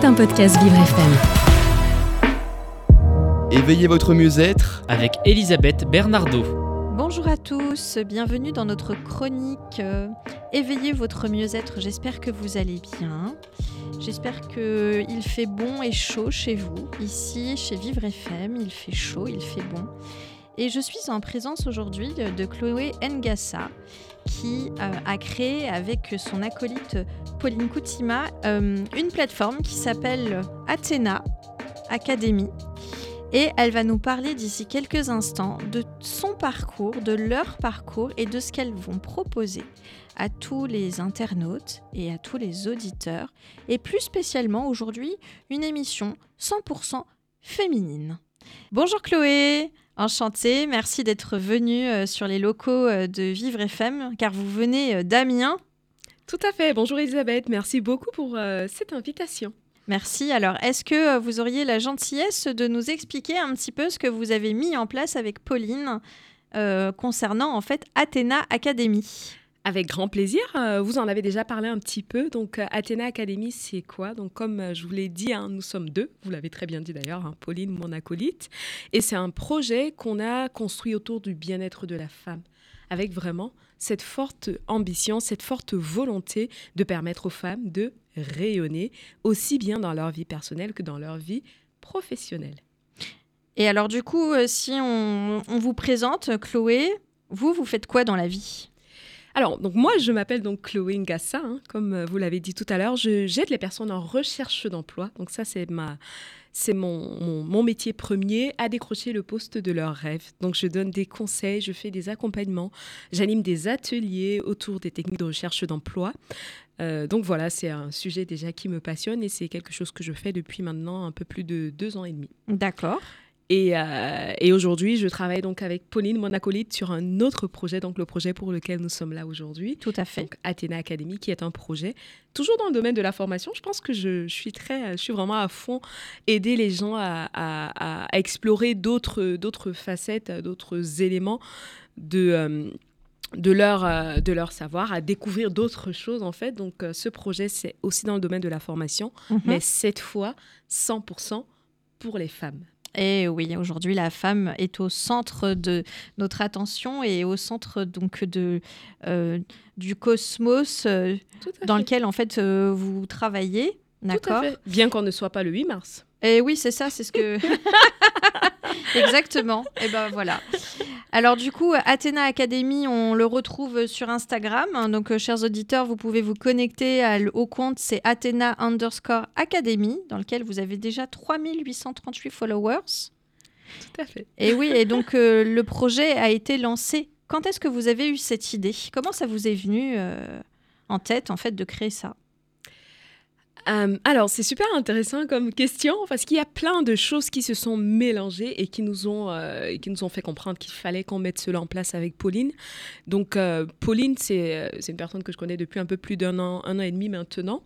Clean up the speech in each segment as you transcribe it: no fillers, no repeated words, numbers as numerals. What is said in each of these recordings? C'est un podcast Vivre FM. Éveillez votre mieux-être avec Elisabeth Bernardo. Bonjour à tous, bienvenue dans notre chronique Éveillez votre mieux-être. J'espère que vous allez bien. J'espère qu'il fait bon et chaud chez vous. Ici, chez Vivre FM, il fait chaud, il fait bon. Et je suis en présence aujourd'hui de Chloé Ngassa, qui a créé avec son acolyte Pauline Coutima une plateforme qui s'appelle Athéna Academy. Et elle va nous parler d'ici quelques instants de son parcours, de leur parcours et de ce qu'elles vont proposer à tous les internautes et à tous les auditeurs. Et plus spécialement aujourd'hui, une émission 100% féminine. Bonjour Chloé! Enchantée, merci d'être venue sur les locaux de Vivre FM, car vous venez d'Amiens. Tout à fait, bonjour Elisabeth, merci beaucoup pour cette invitation. Merci, alors est-ce que vous auriez la gentillesse de nous expliquer un petit peu ce que vous avez mis en place avec Pauline concernant en fait Athéna Academy ? Avec grand plaisir, vous en avez déjà parlé un petit peu, donc Athéna Academy c'est quoi ? Donc comme je vous l'ai dit, nous sommes deux, vous l'avez très bien dit d'ailleurs, Pauline mon acolyte, et c'est un projet qu'on a construit autour du bien-être de la femme, avec vraiment cette forte ambition, cette forte volonté de permettre aux femmes de rayonner aussi bien dans leur vie personnelle que dans leur vie professionnelle. Et alors du coup, si on vous présente Chloé, vous faites quoi dans la vie ? Alors, donc moi, je m'appelle donc Chloé Ngassa, comme vous l'avez dit tout à l'heure. J'aide les personnes en recherche d'emploi. Donc ça, c'est mon métier premier, à décrocher le poste de leur rêve. Donc je donne des conseils, je fais des accompagnements, j'anime des ateliers autour des techniques de recherche d'emploi. Donc voilà, c'est un sujet déjà qui me passionne et c'est quelque chose que je fais depuis maintenant un peu plus de 2 ans et demi. D'accord. Et aujourd'hui, je travaille donc avec Pauline, mon acolyte, sur un autre projet, donc le projet pour lequel nous sommes là aujourd'hui. Tout à fait. Donc, Athéna Academy, qui est un projet toujours dans le domaine de la formation. Je pense que je suis vraiment à fond, aider les gens à explorer d'autres facettes, d'autres éléments de leur savoir, à découvrir d'autres choses en fait. Donc ce projet, c'est aussi dans le domaine de la formation, mais cette fois 100% pour les femmes. Et oui, aujourd'hui, la femme est au centre de notre attention et au centre donc du cosmos dans lequel en fait vous travaillez, d'accord ? Tout à fait. Bien qu'on ne soit pas le 8 mars. Et oui, c'est ça, c'est ce que exactement. Et ben voilà. Alors du coup, Athéna Academy, on le retrouve sur Instagram. Donc, chers auditeurs, vous pouvez vous connecter au compte, c'est Athéna_Academy, dans lequel vous avez déjà 3838 followers. Tout à fait. Et oui, et donc le projet a été lancé. Quand est-ce que vous avez eu cette idée ? Comment ça vous est venu en tête, en fait, de créer ça ? Alors, c'est super intéressant comme question parce qu'il y a plein de choses qui se sont mélangées et qui nous ont fait comprendre qu'il fallait qu'on mette cela en place avec Pauline. Donc, Pauline, c'est une personne que je connais depuis un peu plus d'1 an et demi maintenant.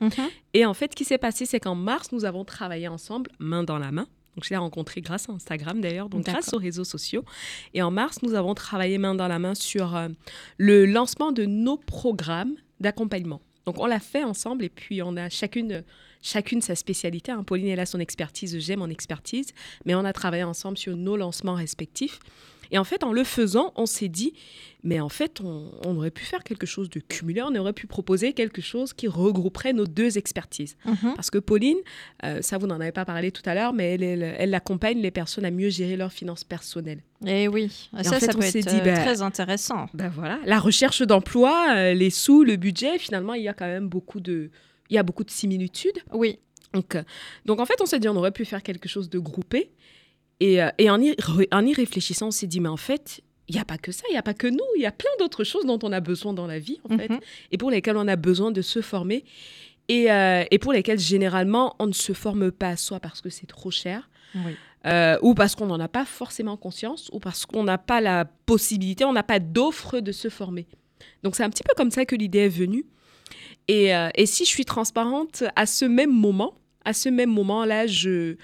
Et en fait, ce qui s'est passé, c'est qu'en mars, nous avons travaillé ensemble, main dans la main. Donc, je l'ai rencontrée grâce à Instagram d'ailleurs, donc grâce aux réseaux sociaux. Et en mars, nous avons travaillé main dans la main sur le lancement de nos programmes d'accompagnement. Donc, on l'a fait ensemble et puis on a chacune sa spécialité. Pauline, elle a son expertise, j'ai mon expertise. Mais on a travaillé ensemble sur nos lancements respectifs. Et en fait, en le faisant, on s'est dit, mais en fait, on aurait pu faire quelque chose de cumulé. On aurait pu proposer quelque chose qui regrouperait nos deux expertises. Parce que Pauline, ça vous n'en avez pas parlé tout à l'heure, mais elle accompagne les personnes à mieux gérer leurs finances personnelles. Eh oui, et ça, en fait, ça peut être très intéressant. Ben voilà, la recherche d'emploi, les sous, le budget, finalement, il y a quand même beaucoup de similitudes. Oui. Donc en fait, on s'est dit, on aurait pu faire quelque chose de groupé. Et en y réfléchissant, on s'est dit, mais en fait, il n'y a pas que ça, il n'y a pas que nous, il y a plein d'autres choses dont on a besoin dans la vie, en fait, et pour lesquelles on a besoin de se former, et pour lesquelles, généralement, on ne se forme pas, soit parce que c'est trop cher, ou parce qu'on n'en a pas forcément conscience, ou parce qu'on n'a pas la possibilité, on n'a pas d'offre de se former. Donc, c'est un petit peu comme ça que l'idée est venue. Et si je suis transparente, à ce même moment-là, je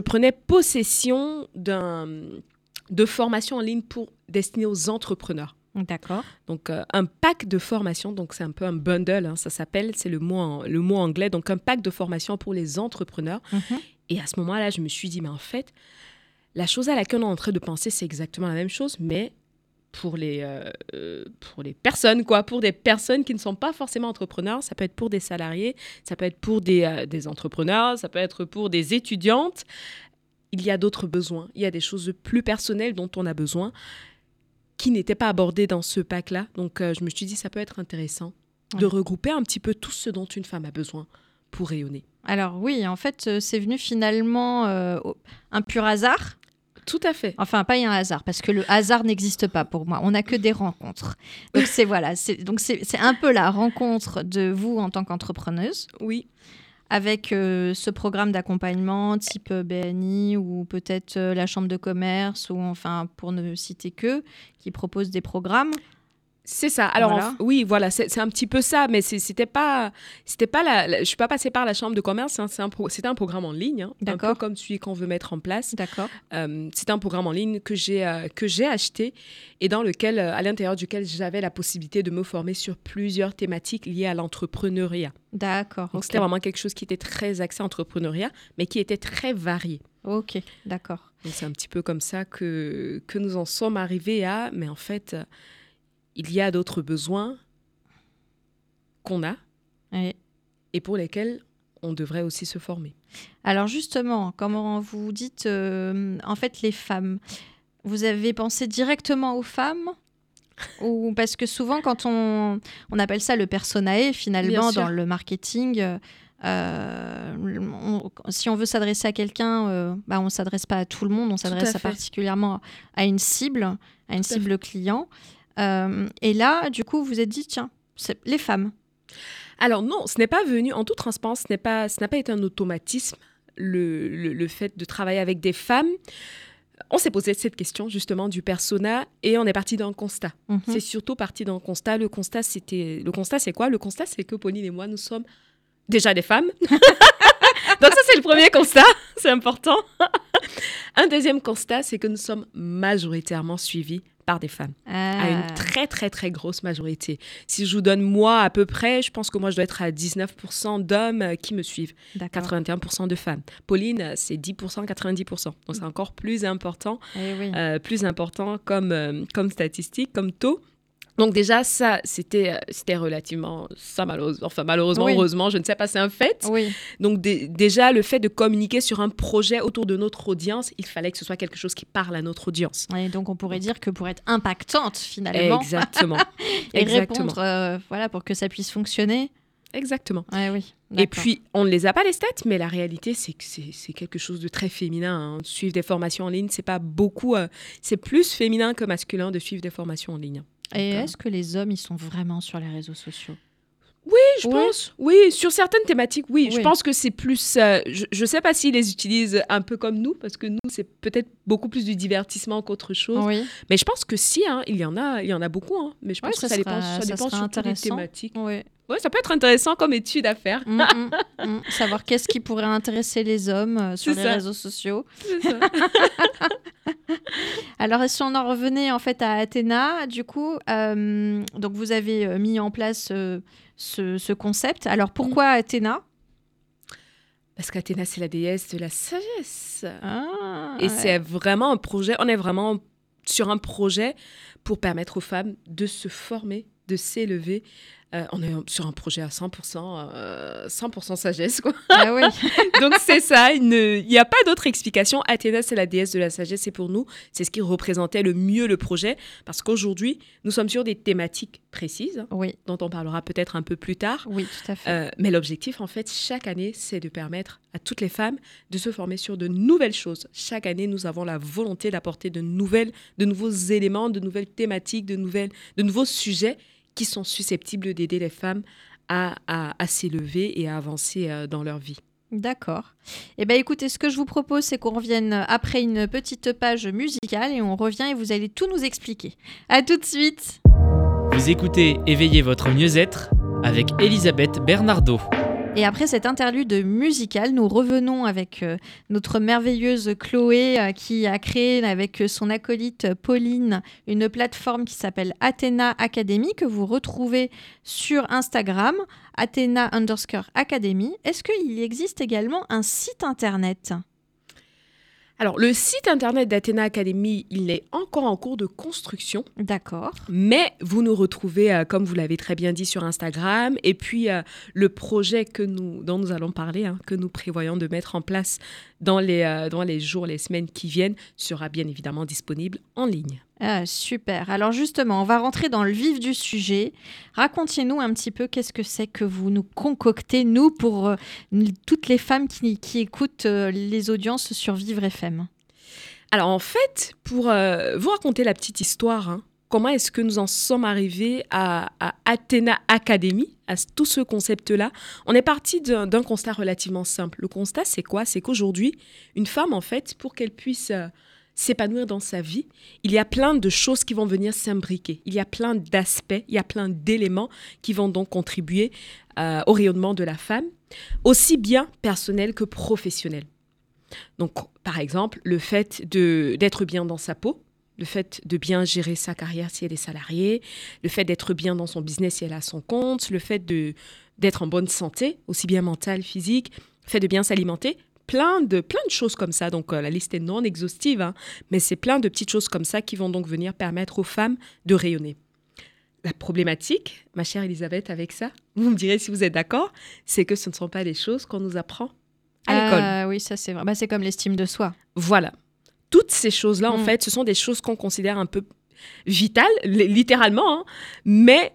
prenais possession de formations en ligne destinée aux entrepreneurs. D'accord. Donc, un pack de formation, donc c'est un peu un bundle, hein, ça s'appelle, c'est le mot anglais, donc un pack de formation pour les entrepreneurs. Mm-hmm. Et à ce moment-là, je me suis dit, mais en fait, la chose à laquelle on est en train de penser, c'est exactement la même chose, mais pour les personnes, quoi, pour des personnes qui ne sont pas forcément entrepreneurs. Ça peut être pour des salariés, ça peut être pour des entrepreneurs, ça peut être pour des étudiantes. Il y a d'autres besoins, il y a des choses plus personnelles dont on a besoin, qui n'étaient pas abordées dans ce pack-là. Donc, je me suis dit, ça peut être intéressant de regrouper un petit peu tout ce dont une femme a besoin pour rayonner. Alors oui, en fait, c'est venu finalement un pur hasard. Tout à fait. Enfin, pas un hasard, parce que le hasard n'existe pas pour moi. On n'a que des rencontres. Donc, c'est un peu la rencontre de vous en tant qu'entrepreneuse. Oui. Avec ce programme d'accompagnement type BNI ou peut-être la chambre de commerce, ou enfin, pour ne citer que, qui propose des programmes. C'est ça. Alors voilà. C'est un petit peu ça, mais je suis pas passée par la chambre de commerce. Hein, c'était un programme en ligne, hein, un peu comme celui qu'on veut mettre en place. D'accord. C'était un programme en ligne que j'ai acheté et dans lequel, à l'intérieur duquel, j'avais la possibilité de me former sur plusieurs thématiques liées à l'entrepreneuriat. D'accord. Donc c'était vraiment quelque chose qui était très axé entrepreneuriat, mais qui était très varié. Ok. D'accord. Donc c'est un petit peu comme ça que nous en sommes arrivés à, mais en fait. Il y a d'autres besoins qu'on a et pour lesquels on devrait aussi se former. Alors justement, comment vous dites, en fait, les femmes, vous avez pensé directement aux femmes ou parce que souvent, quand on appelle ça le personae, finalement, dans le marketing, si on veut s'adresser à quelqu'un, on ne s'adresse pas à tout le monde, on s'adresse particulièrement à une cible, client. Et là, du coup, vous vous êtes dit, tiens, c'est les femmes. Alors non, ce n'est pas venu, en toute transparence, ce n'a pas été un automatisme, le fait de travailler avec des femmes. On s'est posé cette question, justement, du persona, et on est parti d'un constat. Mmh. C'est surtout parti d'un constat. Le constat, c'est quoi ? Le constat, c'est que Pauline et moi, nous sommes déjà des femmes. Donc ça, c'est le premier constat, c'est important. Un deuxième constat, c'est que nous sommes majoritairement suivis par des femmes, à une très, très, très grosse majorité. Si je vous donne moi à peu près, je pense que moi, je dois être à 19% d'hommes qui me suivent, 81% de femmes. Pauline, c'est 10%, 90%. Donc, c'est encore plus important, comme statistique, comme taux. Donc déjà, ça, c'était relativement... Ça, malheureusement, heureusement, je ne sais pas, c'est un fait. Oui. Donc déjà, le fait de communiquer sur un projet autour de notre audience, il fallait que ce soit quelque chose qui parle à notre audience. Et donc, on pourrait dire que pour être impactante, finalement... Exactement. Et répondre, pour que ça puisse fonctionner. Exactement. Ouais, oui. D'accord. Et puis, on ne les a pas les stats, mais la réalité, c'est que c'est quelque chose de très féminin. Hein. Suivre des formations en ligne, c'est pas beaucoup... c'est plus féminin que masculin de suivre des formations en ligne. Et est-ce que les hommes, ils sont vraiment sur les réseaux sociaux ? Oui, je pense. Oui, sur certaines thématiques, oui. Je pense que c'est plus... je ne sais pas s'ils les utilisent un peu comme nous, parce que nous, c'est peut-être beaucoup plus du divertissement qu'autre chose. Oui. Mais je pense que si, hein, il y en a beaucoup. Hein. Mais je pense que ça dépend sur toutes les thématiques. Oui. Ouais, ça peut être intéressant comme étude à faire. Savoir qu'est-ce qui pourrait intéresser les hommes sur les réseaux sociaux. C'est ça. Alors, si on en revenait en fait à Athéna, du coup, donc vous avez mis en place ce concept. Alors, pourquoi Athéna ? Parce qu'Athéna, c'est la déesse de la sagesse. Ah, et c'est vraiment un projet, on est vraiment sur un projet pour permettre aux femmes de se former, de s'élever. On est sur un projet à 100% sagesse, quoi. Ah oui. Donc, c'est ça. Il n'y a pas d'autre explication. Athéna, c'est la déesse de la sagesse. Et pour nous, c'est ce qui représentait le mieux le projet. Parce qu'aujourd'hui, nous sommes sur des thématiques précises, dont on parlera peut-être un peu plus tard. Oui, tout à fait. Mais l'objectif, en fait, chaque année, c'est de permettre à toutes les femmes de se former sur de nouvelles choses. Chaque année, nous avons la volonté d'apporter de nouveaux éléments, de nouvelles thématiques, de nouveaux sujets qui sont susceptibles d'aider les femmes à s'élever et à avancer dans leur vie. D'accord. Eh bien, écoutez, ce que je vous propose, c'est qu'on revienne après une petite page musicale et on revient et vous allez tout nous expliquer. À tout de suite. Vous écoutez Éveillez votre mieux-être avec Elisabeth Bernardo. Et après cette interlude musicale, nous revenons avec notre merveilleuse Chloé qui a créé avec son acolyte Pauline une plateforme qui s'appelle Athéna Academy que vous retrouvez sur Instagram, Athéna_Academy. Est-ce qu'il existe également un site internet ? Alors, le site internet d'Athéna Academy, il est encore en cours de construction. D'accord. Mais vous nous retrouvez, comme vous l'avez très bien dit, sur Instagram. Et puis, le projet dont nous allons parler, que nous prévoyons de mettre en place dans les jours, les semaines qui viennent, sera bien évidemment disponible en ligne. Ah, super. Alors justement, on va rentrer dans le vif du sujet. Racontez-nous un petit peu qu'est-ce que c'est que vous nous concoctez, nous, pour toutes les femmes qui écoutent les audiences sur Vivre FM. Alors en fait, pour vous raconter la petite histoire, comment est-ce que nous en sommes arrivés à Athéna Academy, à tout ce concept-là, on est parti d'un constat relativement simple. Le constat, c'est quoi ? C'est qu'aujourd'hui, une femme, en fait, pour qu'elle puisse s'épanouir dans sa vie, il y a plein de choses qui vont venir s'imbriquer. Il y a plein d'aspects, il y a plein d'éléments qui vont donc contribuer au rayonnement de la femme, aussi bien personnel que professionnel. Donc, par exemple, le fait d'être bien dans sa peau, le fait de bien gérer sa carrière si elle est salariée, le fait d'être bien dans son business si elle a son compte, le fait d'être en bonne santé, aussi bien mentale, physique, le fait de bien s'alimenter, plein de choses comme ça. Donc, la liste est non exhaustive, mais c'est plein de petites choses comme ça qui vont donc venir permettre aux femmes de rayonner. La problématique, ma chère Elisabeth, avec ça, vous me direz si vous êtes d'accord, c'est que ce ne sont pas des choses qu'on nous apprend à l'école. Oui, ça c'est vrai. Bah, c'est comme l'estime de soi. Voilà. Toutes ces choses-là, en fait, ce sont des choses qu'on considère un peu vitales, littéralement, mais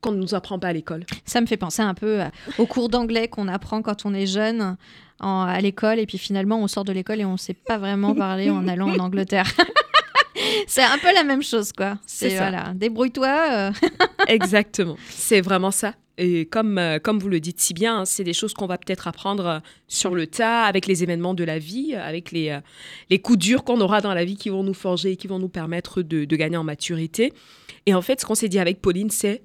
qu'on ne nous apprend pas à l'école. Ça me fait penser un peu aux cours d'anglais qu'on apprend quand on est jeune à l'école, et puis finalement, on sort de l'école et on ne sait pas vraiment parler en allant en Angleterre. C'est un peu la même chose, quoi. C'est ça. Voilà, débrouille-toi. Exactement, c'est vraiment ça. Et comme vous le dites si bien, c'est des choses qu'on va peut-être apprendre sur le tas, avec les événements de la vie, avec les coups durs qu'on aura dans la vie qui vont nous forger et qui vont nous permettre de gagner en maturité. Et en fait, ce qu'on s'est dit avec Pauline, c'est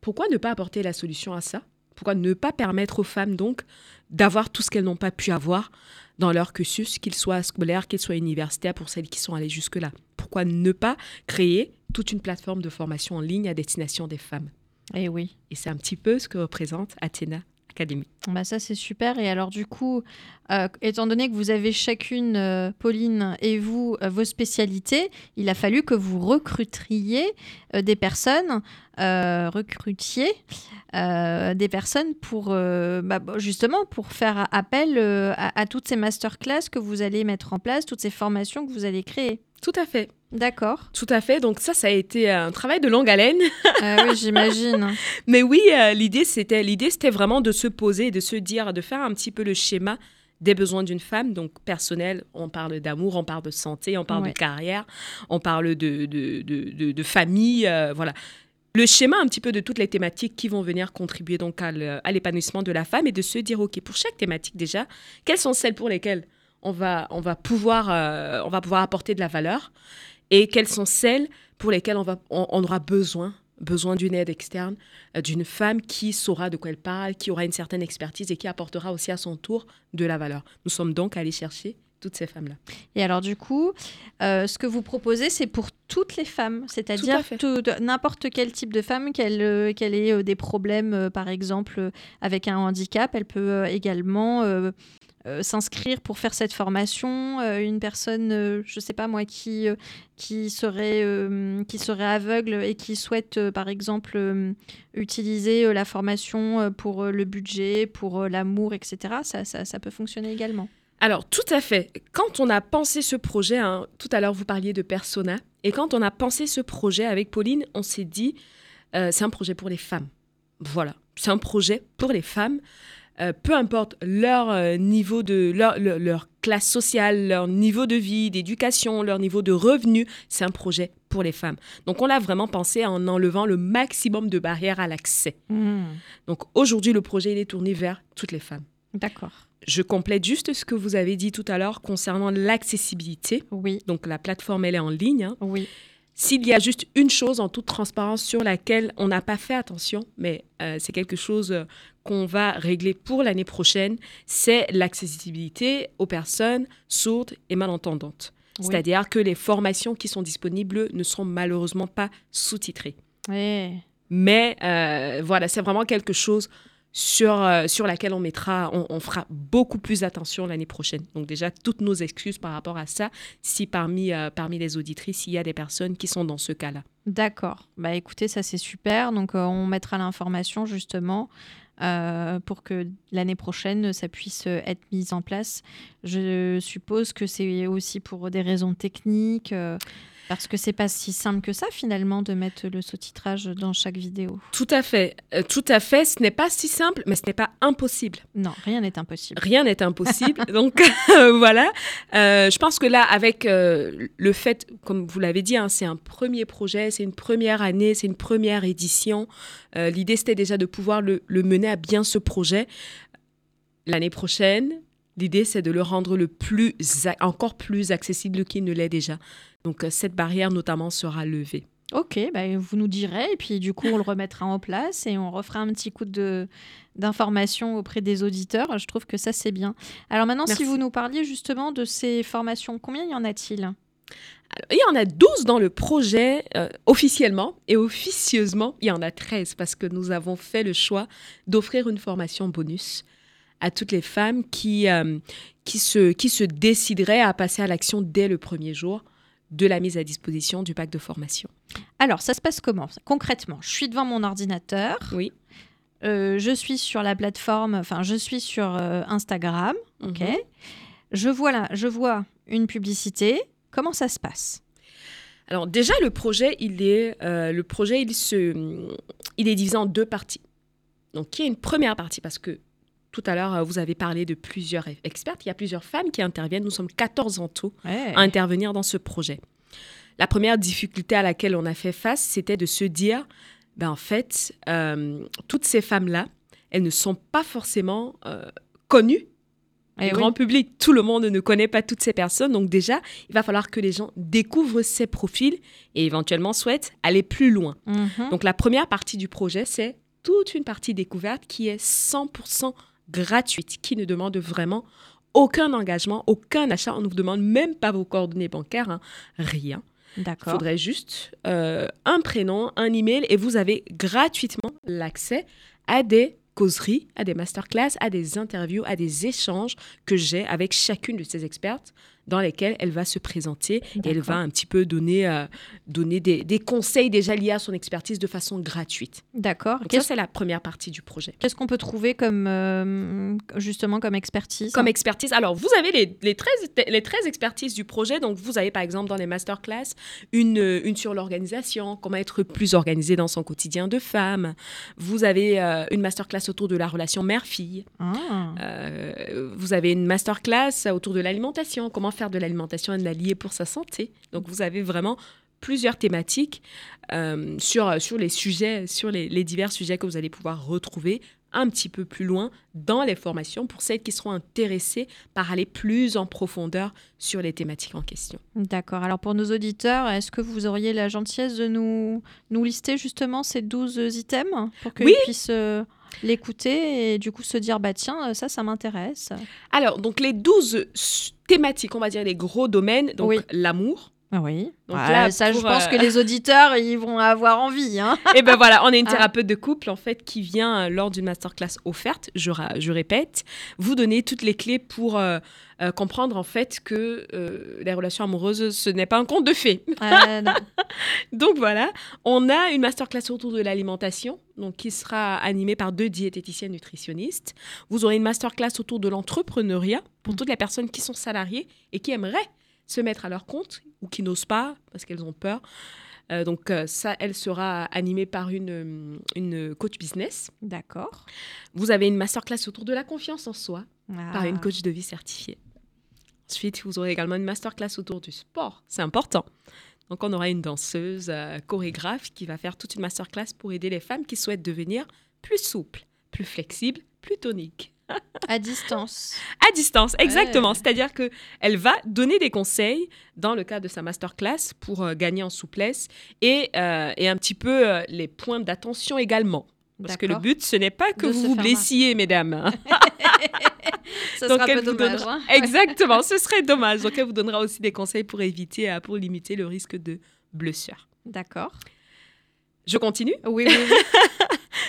pourquoi ne pas apporter la solution à ça ? Pourquoi ne pas permettre aux femmes donc d'avoir tout ce qu'elles n'ont pas pu avoir dans leur cursus, qu'il soit scolaire, qu'il soit universitaire, pour celles qui sont allées jusque-là ? Pourquoi ne pas créer toute une plateforme de formation en ligne à destination des femmes ? Et oui. Et c'est un petit peu ce que représente Athéna Academy. Bah ça, c'est super. Et alors, du coup, étant donné que vous avez chacune, Pauline et vous, vos spécialités, il a fallu que vous recrutiez des personnes pour, justement, pour faire appel à toutes ces masterclass que vous allez mettre en place, toutes ces formations que vous allez créer. Tout à fait. D'accord. Tout à fait. Donc ça a été un travail de longue haleine. Oui, j'imagine. Mais oui, l'idée, c'était vraiment de se poser, de se dire, de faire un petit peu le schéma des besoins d'une femme. Donc personnel, on parle d'amour, on parle de santé, on parle de carrière, on parle de famille, voilà. Le schéma un petit peu de toutes les thématiques qui vont venir contribuer donc à l'épanouissement de la femme, et de se dire, OK, pour chaque thématique déjà, quelles sont celles pour lesquelles on va pouvoir apporter de la valeur, et quelles sont celles pour lesquelles on aura besoin d'une aide externe, d'une femme qui saura de quoi elle parle, qui aura une certaine expertise et qui apportera aussi à son tour de la valeur. Nous sommes donc allés chercher toutes ces femmes-là. Et alors du coup, ce que vous proposez, c'est pour toutes les femmes, c'est-à-dire n'importe quel type de femme, qu'elle ait des problèmes, par exemple, avec un handicap, elle peut également s'inscrire pour faire cette formation, une personne, je ne sais pas moi, qui serait aveugle et qui souhaite, par exemple, utiliser la formation pour le budget, pour l'amour, etc. Ça peut fonctionner également. Alors, tout à fait. Quand on a pensé ce projet, tout à l'heure, vous parliez de persona, et quand on a pensé ce projet avec Pauline, on s'est dit, c'est un projet pour les femmes. Voilà, c'est un projet pour les femmes. Peu importe leur niveau de leur classe sociale, leur niveau de vie, d'éducation, leur niveau de revenu, c'est un projet pour les femmes. Donc, on l'a vraiment pensé en enlevant le maximum de barrières à l'accès. Donc, aujourd'hui, le projet, il est tourné vers toutes les femmes. D'accord. Je complète juste ce que vous avez dit tout à l'heure concernant l'accessibilité. Oui. Donc, la plateforme, elle est en ligne. Oui. S'il y a juste une chose en toute transparence sur laquelle on n'a pas fait attention, mais c'est quelque chose qu'on va régler pour l'année prochaine, c'est l'accessibilité aux personnes sourdes et malentendantes. Oui. C'est-à-dire que les formations qui sont disponibles ne seront malheureusement pas sous-titrées. Oui. Mais voilà, c'est vraiment quelque chose sur laquelle on fera beaucoup plus attention l'année prochaine. Donc déjà, toutes nos excuses par rapport à ça, si parmi les auditrices, il y a des personnes qui sont dans ce cas-là. D'accord. Bah écoutez, ça c'est super. Donc on mettra l'information justement pour que l'année prochaine, ça puisse être mis en place. Je suppose que c'est aussi pour des raisons techniques. Parce que c'est pas si simple que ça, finalement, de mettre le sous-titrage dans chaque vidéo. Tout à fait. Ce n'est pas si simple, mais ce n'est pas impossible. Non, rien n'est impossible. Donc, voilà. Je pense que là, avec le fait, comme vous l'avez dit, hein, c'est un premier projet, c'est une première année, c'est une première édition. L'idée, c'était déjà de pouvoir le mener à bien, ce projet. L'année prochaine, l'idée, c'est de le rendre encore plus accessible qu'il ne l'est déjà. Donc, cette barrière, notamment, sera levée. OK, bah, vous nous direz. Et puis, du coup, on le remettra en place et on refera un petit coup d'information auprès des auditeurs. Je trouve que ça, c'est bien. Alors maintenant, Merci. Si vous nous parliez justement de ces formations, combien y en a-t-il ? Alors, il y en a 12 dans le projet, officiellement, et officieusement, il y en a 13 parce que nous avons fait le choix d'offrir une formation bonus à toutes les femmes qui se décideraient à passer à l'action dès le premier jour de la mise à disposition du pack de formation. Alors, ça se passe comment concrètement? Je suis devant mon ordinateur. Oui. Je suis sur la plateforme, enfin, je suis sur Instagram. OK. Mm-hmm. Je vois une publicité. Comment ça se passe? Alors, déjà, le projet, il est divisé en deux parties. Donc, il y a une première partie parce que tout à l'heure, vous avez parlé de plusieurs expertes. Il y a plusieurs femmes qui interviennent. Nous sommes 14 en tout à intervenir dans ce projet. La première difficulté à laquelle on a fait face, c'était de se dire, en fait, toutes ces femmes-là, elles ne sont pas forcément connues du grand public. Tout le monde ne connaît pas toutes ces personnes. Donc déjà, il va falloir que les gens découvrent ces profils et éventuellement souhaitent aller plus loin. Mm-hmm. Donc la première partie du projet, c'est toute une partie découverte qui est 100% gratuite, qui ne demande vraiment aucun engagement, aucun achat. On ne vous demande même pas vos coordonnées bancaires, hein, rien. D'accord. Il faudrait juste un prénom, un email et vous avez gratuitement l'accès à des causeries, à des masterclass, à des interviews, à des échanges que j'ai avec chacune de ces expertes dans lesquelles elle va se présenter. D'accord. Et elle va un petit peu donner des conseils déjà liés à son expertise de façon gratuite. D'accord. Donc ça, c'est la première partie du projet. Qu'est-ce qu'on peut trouver comme expertise? Comme expertise. Alors, vous avez les 13 expertises du projet. Donc, vous avez, par exemple, dans les masterclass, une sur l'organisation, comment être plus organisée dans son quotidien de femme. Vous avez une masterclass autour de la relation mère-fille. Ah. Vous avez une masterclass autour de l'alimentation, comment faire de l'alimentation un allié pour sa santé. Donc, vous avez vraiment plusieurs thématiques sur les divers sujets que vous allez pouvoir retrouver un petit peu plus loin dans les formations pour celles qui seront intéressées par aller plus en profondeur sur les thématiques en question. D'accord. Alors, pour nos auditeurs, est-ce que vous auriez la gentillesse de nous lister justement ces 12 items pour qu'ils puissent l'écouter et du coup se dire, tiens, ça m'intéresse. Alors, donc les 12 thématiques, on va dire les gros domaines, donc l'amour. Oui, donc là, ça je pense que les auditeurs, ils vont avoir envie. Hein. Et ben voilà, on est une thérapeute de couple en fait qui vient lors d'une masterclass offerte, je répète, vous donner toutes les clés pour comprendre en fait que les relations amoureuses, ce n'est pas un conte de fées. Non. Donc voilà, on a une masterclass autour de l'alimentation, donc qui sera animée par 2 diététiciennes nutritionnistes. Vous aurez une masterclass autour de l'entrepreneuriat pour toutes les personnes qui sont salariées et qui aimeraient se mettre à leur compte ou qui n'osent pas parce qu'elles ont peur. Donc ça, elle sera animée par une coach business. D'accord. Vous avez une masterclass autour de la confiance en soi par une coach de vie certifiée. Ensuite, vous aurez également une masterclass autour du sport. C'est important. Donc on aura une danseuse, chorégraphe qui va faire toute une masterclass pour aider les femmes qui souhaitent devenir plus souples, plus flexibles, plus toniques. À distance. À distance, exactement. Ouais. C'est-à-dire qu'elle va donner des conseils dans le cadre de sa masterclass pour gagner en souplesse et un petit peu les points d'attention également. Parce que le but, ce n'est pas que vous vous blessiez, mesdames. Ce sera un peu dommage. Donnera... Exactement, ce serait dommage. Donc, elle vous donnera aussi des conseils pour limiter le risque de blessure. D'accord. Je continue ? Oui.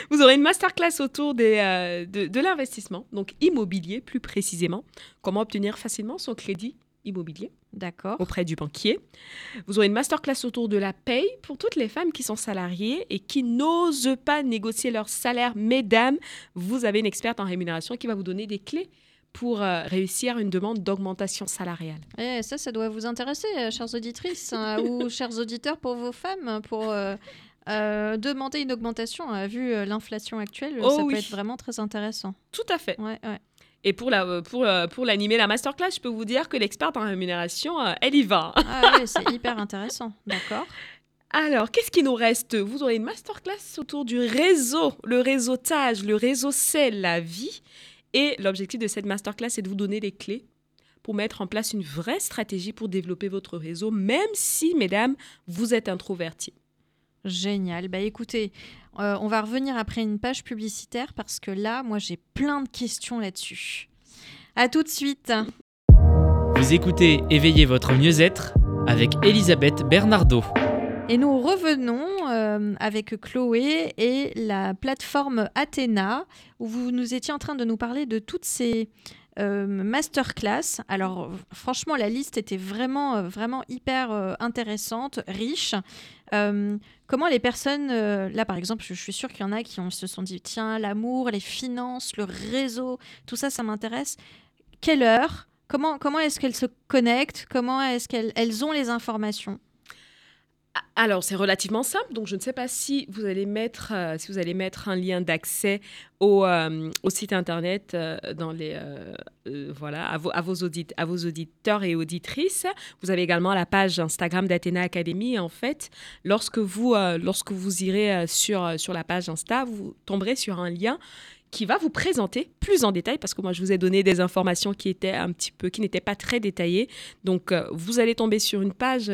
Vous aurez une masterclass autour de l'investissement, donc immobilier plus précisément. Comment obtenir facilement son crédit immobilier. D'accord. Auprès du banquier. Vous aurez une masterclass autour de la paye pour toutes les femmes qui sont salariées et qui n'osent pas négocier leur salaire. Mesdames, vous avez une experte en rémunération qui va vous donner des clés pour réussir une demande d'augmentation salariale. Et ça doit vous intéresser, chères auditrices ou chers auditeurs, pour vos femmes, pour... demander une augmentation, vu l'inflation actuelle, ça peut être vraiment très intéressant. Tout à fait. Ouais. Et pour l'animer, la masterclass, je peux vous dire que l'experte en rémunération, elle y va. Ah oui, c'est hyper intéressant. D'accord. Alors, qu'est-ce qui nous reste ? Vous aurez une masterclass autour du réseau, le réseautage. Le réseau, c'est la vie. Et l'objectif de cette masterclass, c'est de vous donner les clés pour mettre en place une vraie stratégie pour développer votre réseau, même si, mesdames, vous êtes introverties. Génial. Bah écoutez, on va revenir après une page publicitaire parce que là, moi, j'ai plein de questions là-dessus. À tout de suite. Vous écoutez Éveillez votre mieux-être avec Elisabeth Bernardo. Et nous revenons avec Chloé et la plateforme Athéna où vous nous étiez en train de nous parler de toutes ces masterclass. Alors franchement, la liste était vraiment hyper intéressante, riche. Comment les personnes, là par exemple, je suis sûre qu'il y en a qui se sont dit tiens, l'amour, les finances, le réseau, tout ça, ça m'intéresse. Quelle heure ? Comment est-ce qu'elles se connectent ? Comment est-ce qu'elles ont les informations ? Alors, c'est relativement simple, donc je ne sais pas si vous allez mettre un lien d'accès au site internet à vos auditeurs et auditrices. Vous avez également la page Instagram d'Athéna Academy. En fait, lorsque vous irez sur la page Insta, vous tomberez sur un lien qui va vous présenter plus en détail, parce que moi, je vous ai donné des informations qui n'étaient pas très détaillées. Donc, vous allez tomber sur une page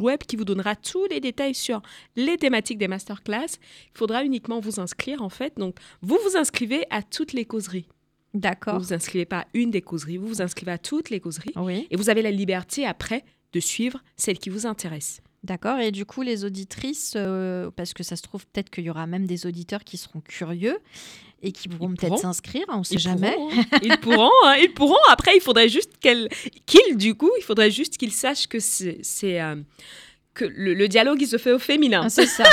web qui vous donnera tous les détails sur les thématiques des masterclass. Il faudra uniquement vous inscrire, en fait. Donc, vous vous inscrivez à toutes les causeries. D'accord. Vous ne vous inscrivez pas à une des causeries, vous vous inscrivez à toutes les causeries. Oui. Et vous avez la liberté, après, de suivre celle qui vous intéresse. D'accord. Et du coup, les auditrices, parce que ça se trouve peut-être qu'il y aura même des auditeurs qui seront curieux et qui pourront peut-être s'inscrire, on ne sait jamais. Ils pourront. Après, il faudrait juste qu'ils sachent que c'est que le dialogue, il se fait au féminin. Ah, c'est ça.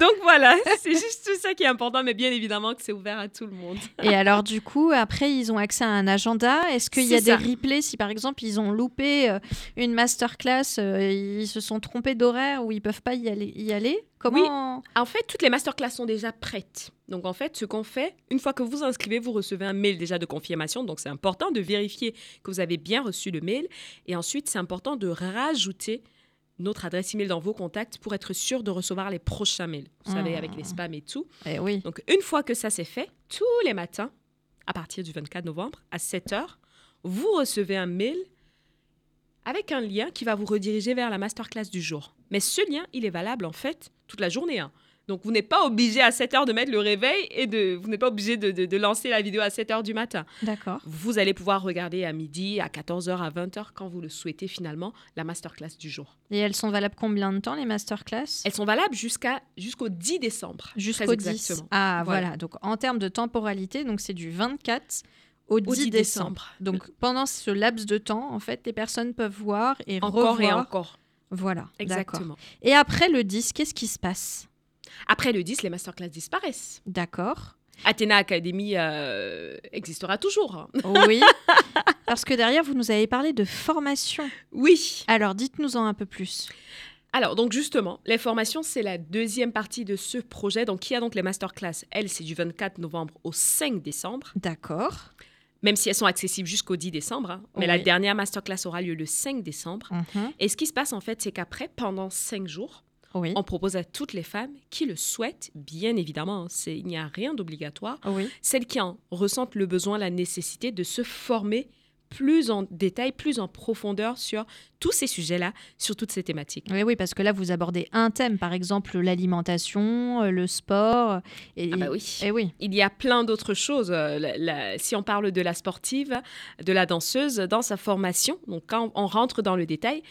Donc voilà, c'est juste tout ça qui est important, mais bien évidemment que c'est ouvert à tout le monde. Et alors du coup, après, ils ont accès à un agenda. Est-ce qu'il y a des replays si par exemple, ils ont loupé une masterclass, ils se sont trompés d'horaire ou ils ne peuvent pas y aller ? Comment... Oui, en fait, toutes les masterclass sont déjà prêtes. Donc, en fait, ce qu'on fait, une fois que vous inscrivez, vous recevez un mail déjà de confirmation. Donc, c'est important de vérifier que vous avez bien reçu le mail. Et ensuite, c'est important de rajouter notre adresse email dans vos contacts pour être sûr de recevoir les prochains mails. Vous savez, avec les spams et tout. Et oui. Donc, une fois que ça c'est fait, tous les matins, à partir du 24 novembre, à 7h, vous recevez un mail avec un lien qui va vous rediriger vers la masterclass du jour. Mais ce lien, il est valable, en fait, toute la journée. Hein. Donc, vous n'êtes pas obligé à 7h de mettre le réveil et vous n'êtes pas obligé de lancer la vidéo à 7h du matin. D'accord. Vous allez pouvoir regarder à midi, à 14h, à 20h, quand vous le souhaitez finalement, la masterclass du jour. Et elles sont valables combien de temps, les masterclass ? Elles sont valables jusqu'au 10 décembre. Jusqu'au 10. Exactement. Ah, voilà. Donc, en termes de temporalité, donc c'est du 24 au 10 décembre. Donc, pendant ce laps de temps, en fait, les personnes peuvent voir et revoir. Encore et encore. Voilà, exactement. D'accord. Et après le 10, qu'est-ce qui se passe ? Après le 10, les masterclass disparaissent. D'accord. Athéna Academy existera toujours. Oui, parce que derrière, vous nous avez parlé de formation. Oui. Alors, dites-nous-en un peu plus. Alors, donc justement, les formations, c'est la deuxième partie de ce projet. Donc, il y a donc les masterclass. Elles, c'est du 24 novembre au 5 décembre. D'accord. Même si elles sont accessibles jusqu'au 10 décembre. Hein, mais la dernière masterclass aura lieu le 5 décembre. Et ce qui se passe, en fait, c'est qu'après, pendant 5 jours, on propose à toutes les femmes qui le souhaitent, bien évidemment, il n'y a rien d'obligatoire, celles qui en ressentent le besoin, la nécessité de se former plus en détail, plus en profondeur sur tous ces sujets-là, sur toutes ces thématiques. Oui, parce que là, vous abordez un thème, par exemple l'alimentation, le sport. Et oui. Il y a plein d'autres choses. Si on parle de la sportive, de la danseuse, dans sa formation, donc quand on rentre dans le détail,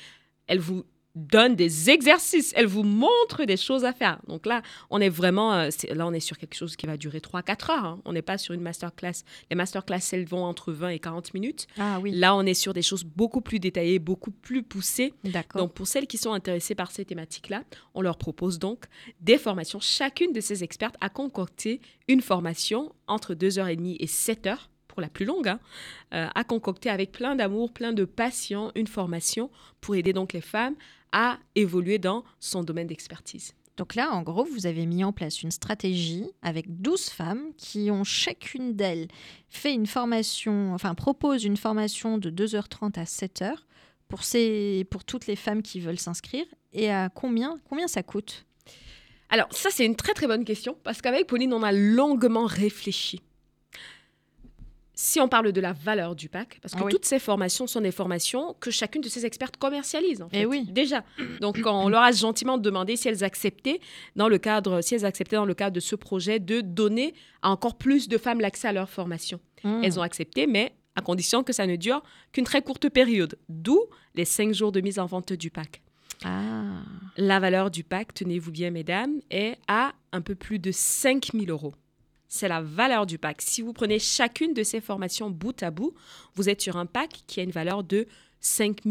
elle vous donne des exercices, elle vous montre des choses à faire. Donc là, on est vraiment sur quelque chose qui va durer 3-4 heures. On n'est pas sur une masterclass. Les masterclass, elles vont entre 20 et 40 minutes. Ah, oui. Là, on est sur des choses beaucoup plus détaillées, beaucoup plus poussées. D'accord. Donc pour celles qui sont intéressées par ces thématiques-là, on leur propose donc des formations. Chacune de ces expertes a concocté une formation entre 2h30 et 7h, pour la plus longue, a concocté avec plein d'amour, plein de passion, une formation pour aider donc les femmes à évoluer dans son domaine d'expertise. Donc là, en gros, vous avez mis en place une stratégie avec 12 femmes qui ont chacune d'elles fait une formation, enfin propose une formation de 2h30 à 7h pour toutes les femmes qui veulent s'inscrire. Et à combien ça coûte ? Alors ça, c'est une très très bonne question parce qu'avec Pauline, on a longuement réfléchi. Si on parle de la valeur du pack, parce que toutes ces formations sont des formations que chacune de ces expertes commercialise, en fait, déjà. Donc, on leur a gentiment demandé si elles acceptaient, dans le cadre de ce projet, de donner à encore plus de femmes l'accès à leur formation. Elles ont accepté, mais à condition que ça ne dure qu'une très courte période, d'où les 5 jours de mise en vente du pack. Ah. La valeur du pack, tenez-vous bien, mesdames, est à un peu plus de 5 000 €. C'est la valeur du pack. Si vous prenez chacune de ces formations bout à bout, vous êtes sur un pack qui a une valeur de 5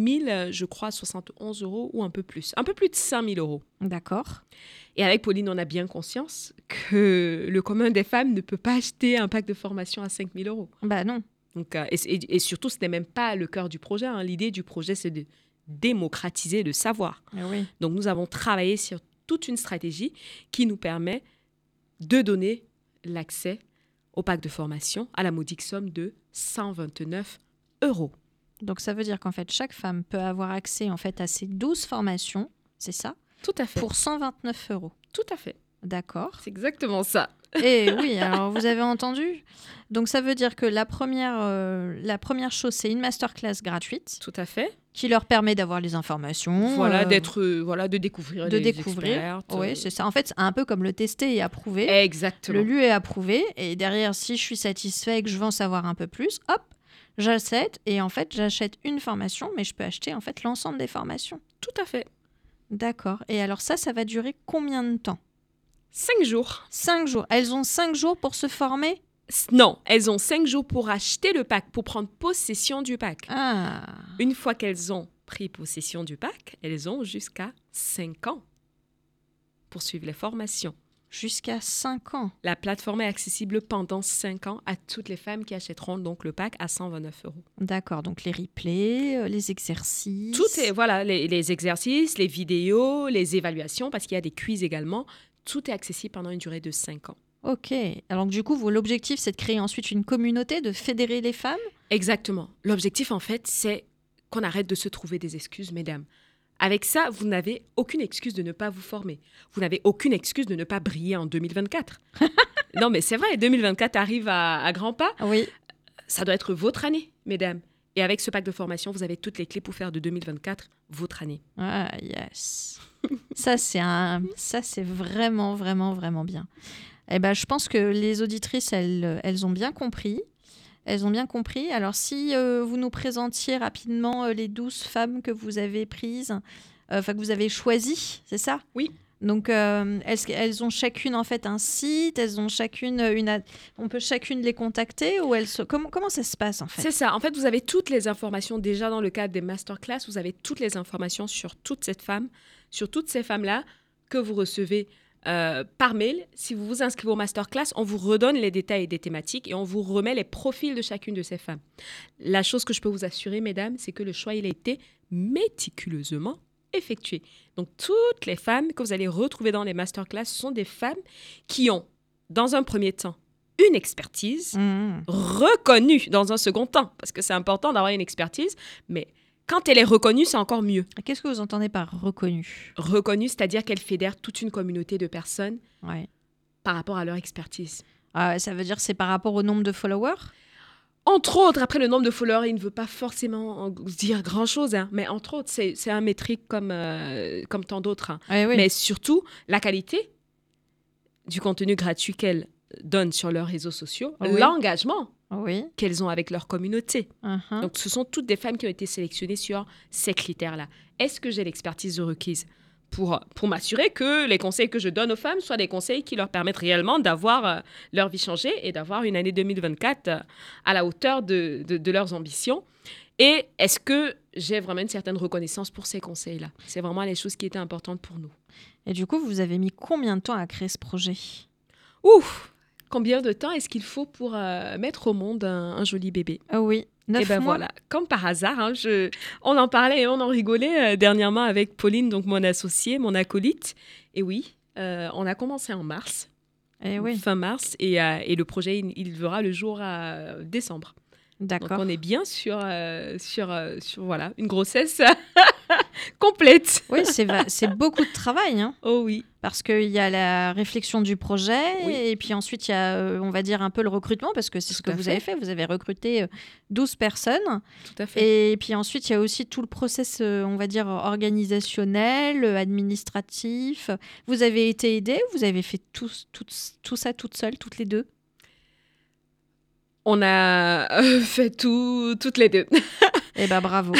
071 € ou un peu plus. Un peu plus de 5 000 €. D'accord. Et avec Pauline, on a bien conscience que le commun des femmes ne peut pas acheter un pack de formation à 5 000 €. Bah non. Donc, et surtout, ce n'est même pas le cœur du projet. L'idée du projet, c'est de démocratiser le savoir. Oui. Donc, nous avons travaillé sur toute une stratégie qui nous permet de donner l'accès au pack de formation à la modique somme de 129 €. Donc ça veut dire qu'en fait chaque femme peut avoir accès en fait à ces 12 formations, c'est ça ? Tout à fait. Pour 129 €. Tout à fait. D'accord. C'est exactement ça. Et oui, alors vous avez entendu ? Donc ça veut dire que la première chose, c'est une masterclass gratuite. Tout à fait. Qui leur permet d'avoir les informations. Voilà, de découvrir les experts. Oui, c'est ça. En fait, c'est un peu comme le tester et approuver. Exactement. Le lu est approuvé. Et derrière, si je suis satisfait et que je veux en savoir un peu plus, hop, j'achète. Et en fait, j'achète une formation, mais je peux acheter en fait l'ensemble des formations. Tout à fait. D'accord. Et alors ça va durer combien de temps ? 5 jours. 5 jours. Elles ont 5 jours pour se former ? Non, elles ont 5 jours pour acheter le pack, pour prendre possession du pack. Ah. Une fois qu'elles ont pris possession du pack, elles ont jusqu'à 5 ans pour suivre les formations. Jusqu'à 5 ans. La plateforme est accessible pendant 5 ans à toutes les femmes qui achèteront donc le pack à 129 €. D'accord, donc les replays, les exercices. Tout est, les exercices, les vidéos, les évaluations, parce qu'il y a des quiz également. Tout est accessible pendant une durée de 5 ans. Ok. Alors du coup, l'objectif, c'est de créer ensuite une communauté, de fédérer les femmes ? Exactement. L'objectif, en fait, c'est qu'on arrête de se trouver des excuses, mesdames. Avec ça, vous n'avez aucune excuse de ne pas vous former. Vous n'avez aucune excuse de ne pas briller en 2024. Non, mais c'est vrai, 2024 arrive à grands pas. Oui. Ça doit être votre année, mesdames. Et avec ce pack de formation, vous avez toutes les clés pour faire de 2024 votre année. Ah, yes. Ça, c'est vraiment, vraiment, vraiment bien. Eh ben, je pense que les auditrices, elles ont bien compris. Elles ont bien compris. Alors, si vous nous présentiez rapidement les 12 femmes que vous avez prises, que vous avez choisies, c'est ça ? Oui. Donc, elles ont chacune, en fait, un site. Elles ont chacune on peut chacune les contacter ou comment ça se passe, en fait ? C'est ça. En fait, vous avez toutes les informations déjà dans le cadre des masterclass. Vous avez toutes les informations sur sur toutes ces femmes-là que vous recevez par mail. Si vous vous inscrivez au masterclass, on vous redonne les détails des thématiques et on vous remet les profils de chacune de ces femmes. La chose que je peux vous assurer, mesdames, c'est que le choix, il a été méticuleusement effectué. Donc, toutes les femmes que vous allez retrouver dans les masterclass sont des femmes qui ont, dans un premier temps, une expertise reconnue dans un second temps, parce que c'est important d'avoir une expertise, mais quand elle est reconnue, c'est encore mieux. Qu'est-ce que vous entendez par reconnue ? Reconnue, c'est-à-dire qu'elle fédère toute une communauté de personnes par rapport à leur expertise. Ça veut dire que c'est par rapport au nombre de followers ? Entre autres, après le nombre de followers, il ne veut pas forcément dire grand-chose, hein, mais entre autres, c'est un métrique comme tant d'autres. Hein. Oui, oui. Mais surtout, la qualité du contenu gratuit qu'elles donnent sur leurs réseaux sociaux, oui. L'engagement oui. qu'elles ont avec leur communauté. Uh-huh. Donc, ce sont toutes des femmes qui ont été sélectionnées sur ces critères-là. Est-ce que j'ai l'expertise requise pour m'assurer que les conseils que je donne aux femmes soient des conseils qui leur permettent réellement d'avoir leur vie changée et d'avoir une année 2024 à la hauteur de leurs ambitions. Et est-ce que j'ai vraiment une certaine reconnaissance pour ces conseils-là? C'est vraiment les choses qui étaient importantes pour nous. Et du coup, vous avez mis combien de temps à créer ce projet? Ouf! Combien de temps est-ce qu'il faut pour mettre au monde un joli bébé? Ah oui, 9 mois. Et ben voilà, comme par hasard, hein, on en parlait et on en rigolait dernièrement avec Pauline, donc mon associée, mon acolyte. Et oui, on a commencé en mars, et oui. fin mars, et le projet, il verra le jour à décembre. D'accord. Donc on est bien sur voilà, une grossesse complète. Oui, c'est beaucoup de travail. Hein. Oh oui. Parce qu'il y a la réflexion du projet oui. et puis ensuite il y a, on va dire, un peu le recrutement parce que c'est tout ce que vous avez fait. Vous avez recruté 12 personnes. Tout à fait. Et puis ensuite, il y a aussi tout le process, on va dire, organisationnel, administratif. Vous avez été aidée ou vous avez fait tout ça toute seule, toutes les deux? On a fait toutes les deux. Eh bien, bravo.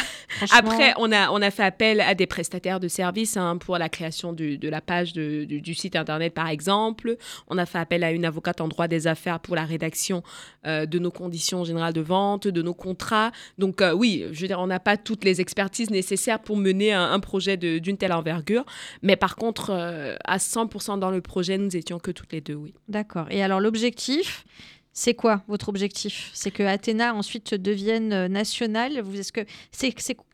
Après, on a fait appel à des prestataires de services hein, pour la création de la page du site Internet, par exemple. On a fait appel à une avocate en droit des affaires pour la rédaction de nos conditions générales de vente, de nos contrats. Donc, oui, je veux dire, on n'a pas toutes les expertises nécessaires pour mener un projet d'une telle envergure. Mais par contre, à 100% dans le projet, nous étions que toutes les deux, oui. D'accord. Et alors, l'objectif? C'est quoi votre objectif? C'est que Athéna ensuite devienne nationale?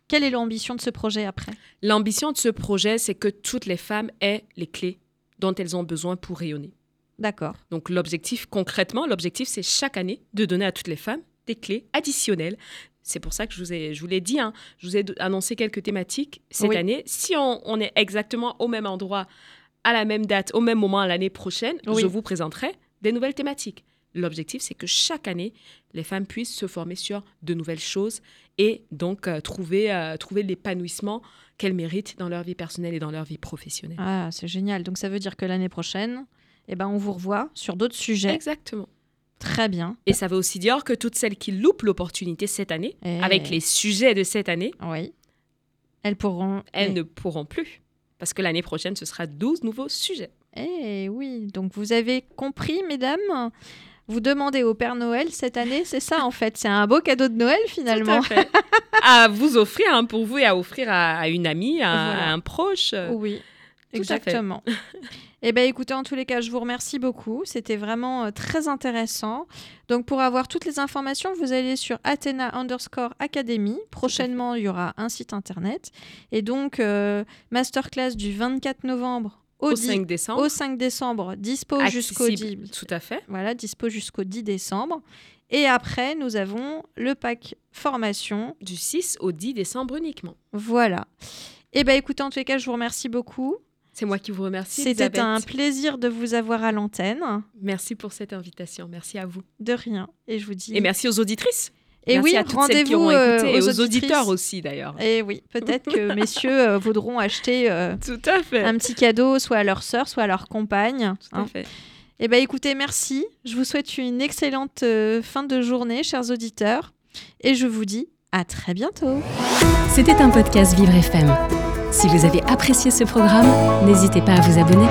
Quelle est l'ambition de ce projet après? L'ambition de ce projet, c'est que toutes les femmes aient les clés dont elles ont besoin pour rayonner. D'accord. Donc l'objectif, c'est chaque année de donner à toutes les femmes des clés additionnelles. C'est pour ça que je vous l'ai dit, hein, je vous ai annoncé quelques thématiques cette oui. année. Si on est exactement au même endroit, à la même date, au même moment l'année prochaine, oui. je vous présenterai des nouvelles thématiques. L'objectif, c'est que chaque année, les femmes puissent se former sur de nouvelles choses et donc trouver l'épanouissement qu'elles méritent dans leur vie personnelle et dans leur vie professionnelle. Ah, c'est génial. Donc, ça veut dire que l'année prochaine, eh ben, on vous revoit sur d'autres sujets. Exactement. Très bien. Et ça veut aussi dire que toutes celles qui loupent l'opportunité cette année, avec les sujets de cette année, oui. Elles ne pourront plus. Parce que l'année prochaine, ce sera 12 nouveaux sujets. Eh oui. Donc, vous avez compris, mesdames. Vous demandez au Père Noël cette année, c'est ça en fait, c'est un beau cadeau de Noël finalement. Tout à fait. À vous offrir hein, pour vous et à offrir à une amie, à un proche. Oui, tout exactement. À fait. Eh bien écoutez, en tous les cas, je vous remercie beaucoup, c'était vraiment très intéressant. Donc pour avoir toutes les informations, vous allez sur Athéna_Academy, prochainement il y aura un site internet. Et donc masterclass du 24 novembre. Au 5 décembre, dispo jusqu'au 10. Tout à fait. Voilà, dispo jusqu'au 10 décembre. Et après, nous avons le pack formation. Du 6 au 10 décembre uniquement. Voilà. Eh bien, écoutez, en tous les cas, je vous remercie beaucoup. C'est moi qui vous remercie. C'était un plaisir de vous avoir à l'antenne. Merci pour cette invitation. Merci à vous. De rien. Et je vous dis. Et merci aux auditrices. Et merci oui, à toutes celles qui ont écouté, et aux auditeurs aussi d'ailleurs. Et oui, peut-être que messieurs voudront acheter tout à fait. Un petit cadeau soit à leur sœur, soit à leur compagne. Tout à fait. Eh bien écoutez, merci. Je vous souhaite une excellente fin de journée, chers auditeurs. Et je vous dis à très bientôt. C'était un podcast Vivre FM. Si vous avez apprécié ce programme, n'hésitez pas à vous abonner.